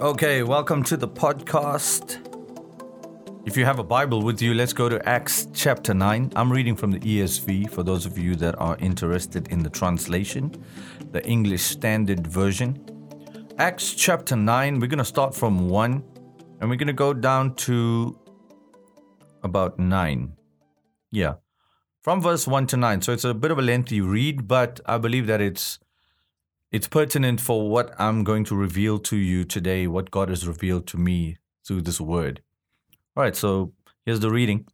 Okay, welcome to the podcast. If you have a Bible with you, let's go to Acts chapter 9. I'm reading from the ESV for those of you that are interested in the translation, the English Standard Version. Acts chapter 9, we're going to start from 1 and we're going to go down to about 9. Yeah, from verse 1 to 9. So it's a bit of a lengthy read, but I believe that it's pertinent for what I'm going to reveal to you today, what God has revealed to me through this word. All right, so here's the reading.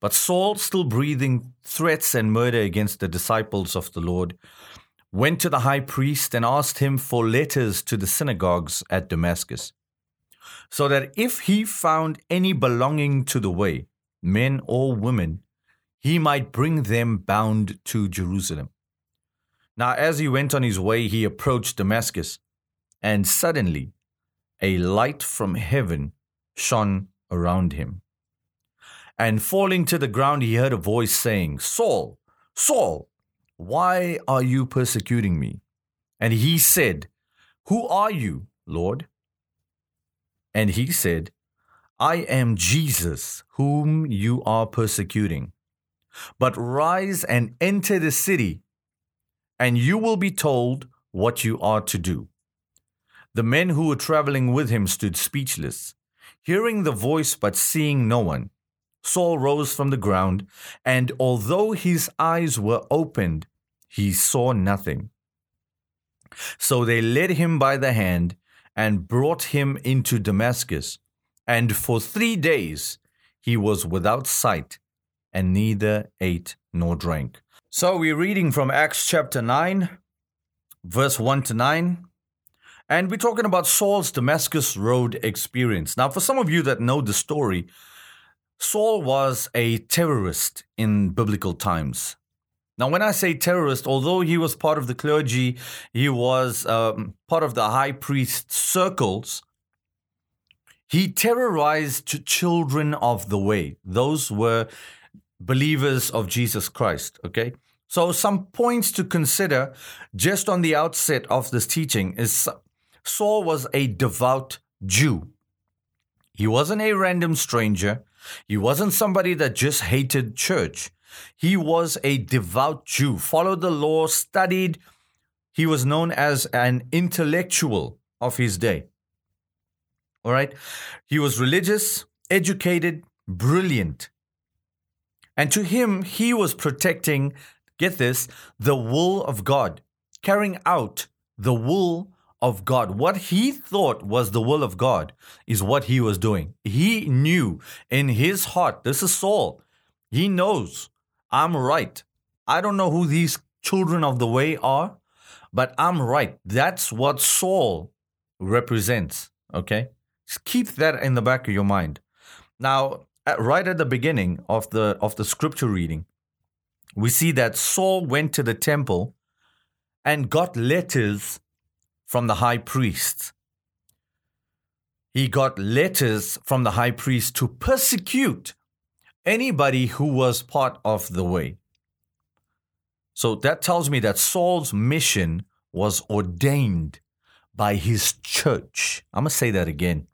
But Saul, still breathing threats and murder against the disciples of the Lord, went to the high priest and asked him for letters to the synagogues at Damascus, so that if he found any belonging to the way, men or women, he might bring them bound to Jerusalem. Now, as he went on his way, he approached Damascus, and suddenly a light from heaven shone around him. And falling to the ground, he heard a voice saying, "Saul, Saul, why are you persecuting me?" And he said, "Who are you, Lord?" And he said, "I am Jesus, whom you are persecuting. But rise and enter the city, and you will be told what you are to do." The men who were traveling with him stood speechless, hearing the voice but seeing no one. Saul rose from the ground, and although his eyes were opened, he saw nothing. So they led him by the hand and brought him into Damascus. And for 3 days he was without sight and neither ate nor drank. So we're reading from Acts chapter 9, verse 1 to 9, and we're talking about Saul's Damascus Road experience. Now, for some of you that know the story, Saul was a terrorist in biblical times. Now, when I say terrorist, although he was part of the clergy, he was part of the high priest circles, he terrorized children of the way. Those were believers of Jesus Christ, okay? So some points to consider just on the outset of this teaching is Saul was a devout Jew. He wasn't a random stranger. He wasn't somebody that just hated church. He was a devout Jew, followed the law, studied. He was known as an intellectual of his day. All right? He was religious, educated, brilliant. And to him, he was protecting, get this, the will of God, carrying out the will of God. What he thought was the will of God is what he was doing. He knew in his heart, this is Saul. He knows, I'm right. I don't know who these children of the way are, but I'm right. That's what Saul represents, okay? Just keep that in the back of your mind. Now, right at the beginning of the scripture reading, we see that Saul went to the temple and got letters from the high priest. He got letters from the high priest to persecute anybody who was part of the way. So that tells me that Saul's mission was ordained by his church. I'm going to say that again.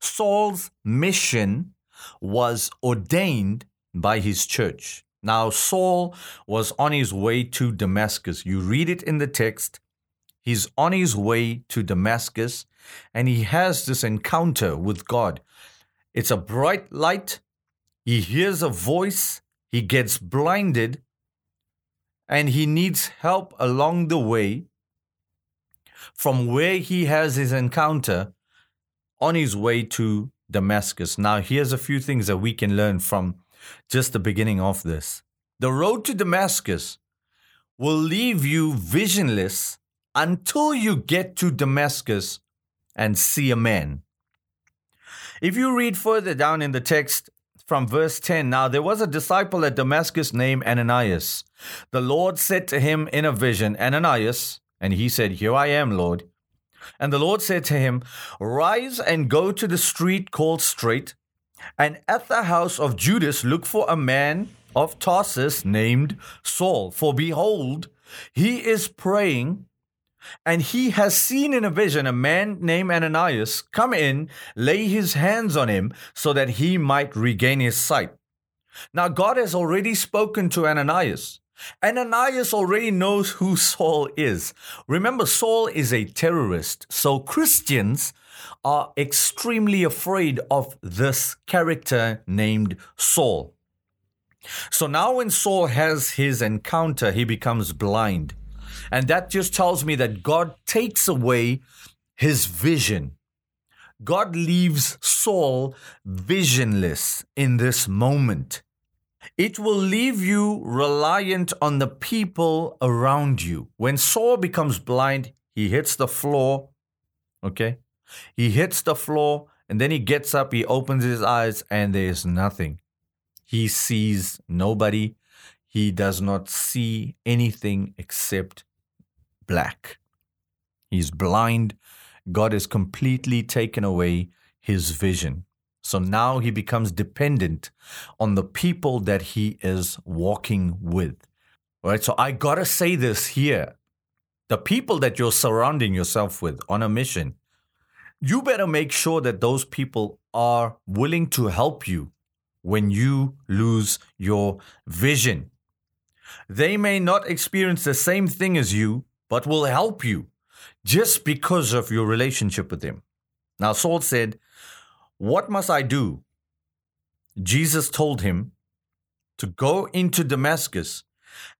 Saul's mission was ordained by his church. Now, Saul was on his way to Damascus. You read it in the text. He's on his way to Damascus, and he has this encounter with God. It's a bright light. He hears a voice. He gets blinded, and he needs help along the way from where he has his encounter on his way to Damascus. Now, here's a few things that we can learn from just the beginning of this. The road to Damascus will leave you visionless until you get to Damascus and see a man. If you read further down in the text from verse 10, now there was a disciple at Damascus named Ananias. The Lord said to him in a vision, "Ananias," and he said, "Here I am, Lord." And the Lord said to him, "Rise and go to the street called Straight, and at the house of Judas look for a man of Tarsus named Saul. For behold, he is praying, And he has seen in a vision a man named Ananias come in, lay his hands on him so that he might regain his sight. Now God has already spoken to Ananias. Ananias already knows who Saul is. Remember, Saul is a terrorist. So Christians are extremely afraid of this character named Saul. So now when Saul has his encounter, he becomes blind. And that just tells me that God takes away his vision. God leaves Saul visionless in this moment. It will leave you reliant on the people around you. When Saul becomes blind, he hits the floor. Okay? He hits the floor and then he gets up, he opens his eyes and there's nothing. He sees nobody. He does not see anything except black. He's blind. God has completely taken away his vision. So now he becomes dependent on the people that he is walking with. All right, so I got to say this here. The people that you're surrounding yourself with on a mission, you better make sure that those people are willing to help you when you lose your vision. They may not experience the same thing as you, but will help you just because of your relationship with them. Now Saul said, "What must I do?" Jesus told him to go into Damascus,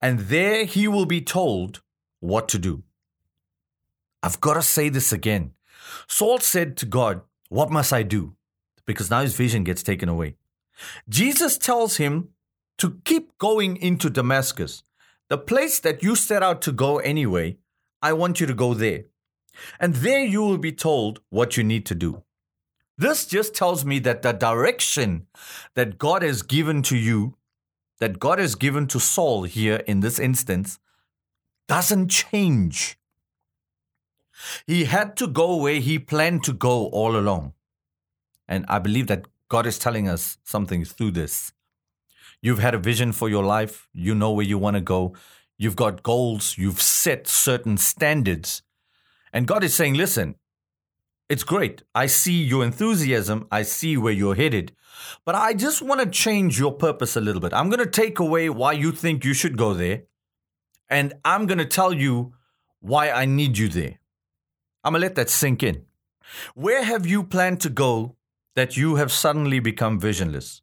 and there he will be told what to do. I've got to say this again. Saul said to God, "What must I do?" Because now his vision gets taken away. Jesus tells him to keep going into Damascus. The place that you set out to go anyway, I want you to go there. And there you will be told what you need to do. This just tells me that the direction that God has given to you, that God has given to Saul here in this instance, doesn't change. He had to go where he planned to go all along. And I believe that God is telling us something through this. You've had a vision for your life. You know where you want to go. You've got goals. You've set certain standards. And God is saying, listen, it's great. I see your enthusiasm. I see where you're headed. But I just want to change your purpose a little bit. I'm going to take away why you think you should go there. And I'm going to tell you why I need you there. I'm going to let that sink in. Where have you planned to go that you have suddenly become visionless?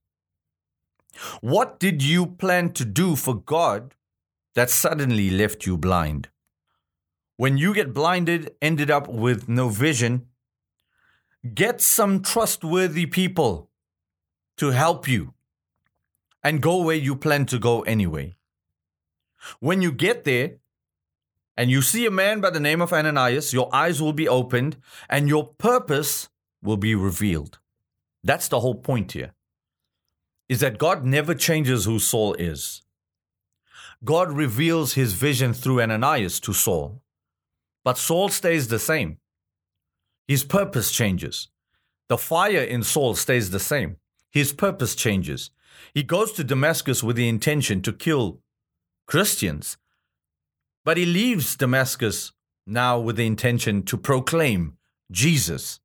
What did you plan to do for God that suddenly left you blind? When you get blinded, ended up with no vision, get some trustworthy people to help you and go where you plan to go anyway. When you get there and you see a man by the name of Ananias, your eyes will be opened and your purpose will be revealed. That's the whole point here, is that God never changes who Saul is. God reveals his vision through Ananias to Saul, but Saul stays the same. His purpose changes. The fire in Saul stays the same. His purpose changes. He goes to Damascus with the intention to kill Christians, but he leaves Damascus now with the intention to proclaim Jesus.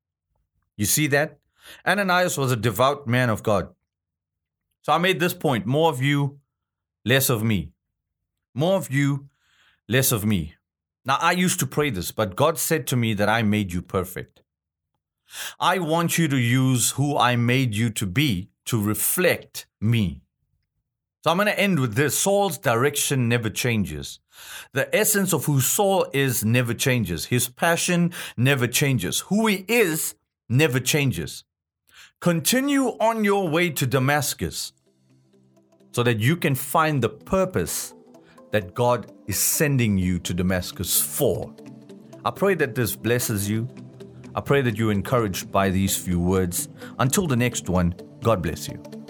You see that? Ananias was a devout man of God. So I made this point, more of you, less of me. More of you, less of me. Now, I used to pray this, but God said to me that I made you perfect. I want you to use who I made you to be to reflect me. So I'm going to end with this. Saul's direction never changes. The essence of who Saul is never changes. His passion never changes. Who he is never changes. Continue on your way to Damascus so that you can find the purpose that God is sending you to Damascus for. I pray that this blesses you. I pray that you're encouraged by these few words. Until the next one, God bless you.